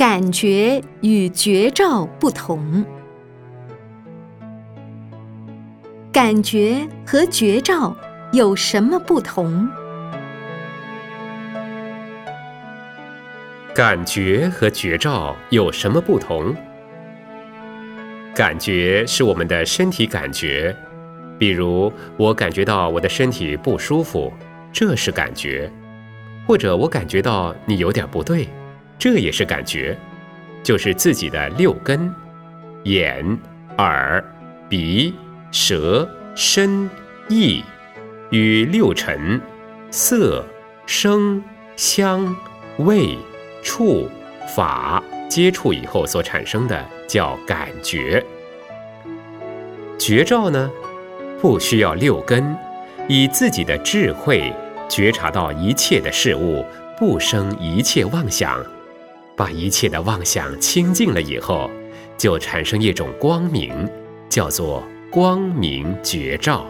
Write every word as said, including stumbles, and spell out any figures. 感觉与觉照不同。感觉和觉照有什么不同？感觉和觉照有什么不同？感觉是我们的身体感觉，比如我感觉到我的身体不舒服，这是感觉；或者我感觉到你有点不对，这也是感觉，就是自己的六根：眼、耳、鼻、舌、身、意，与六尘、色、声、香、味、触、法接触以后所产生的叫感觉。觉照呢，不需要六根，以自己的智慧觉察到一切的事物，不生一切妄想。把一切的妄想清净了以后，就产生一种光明，叫做光明觉照。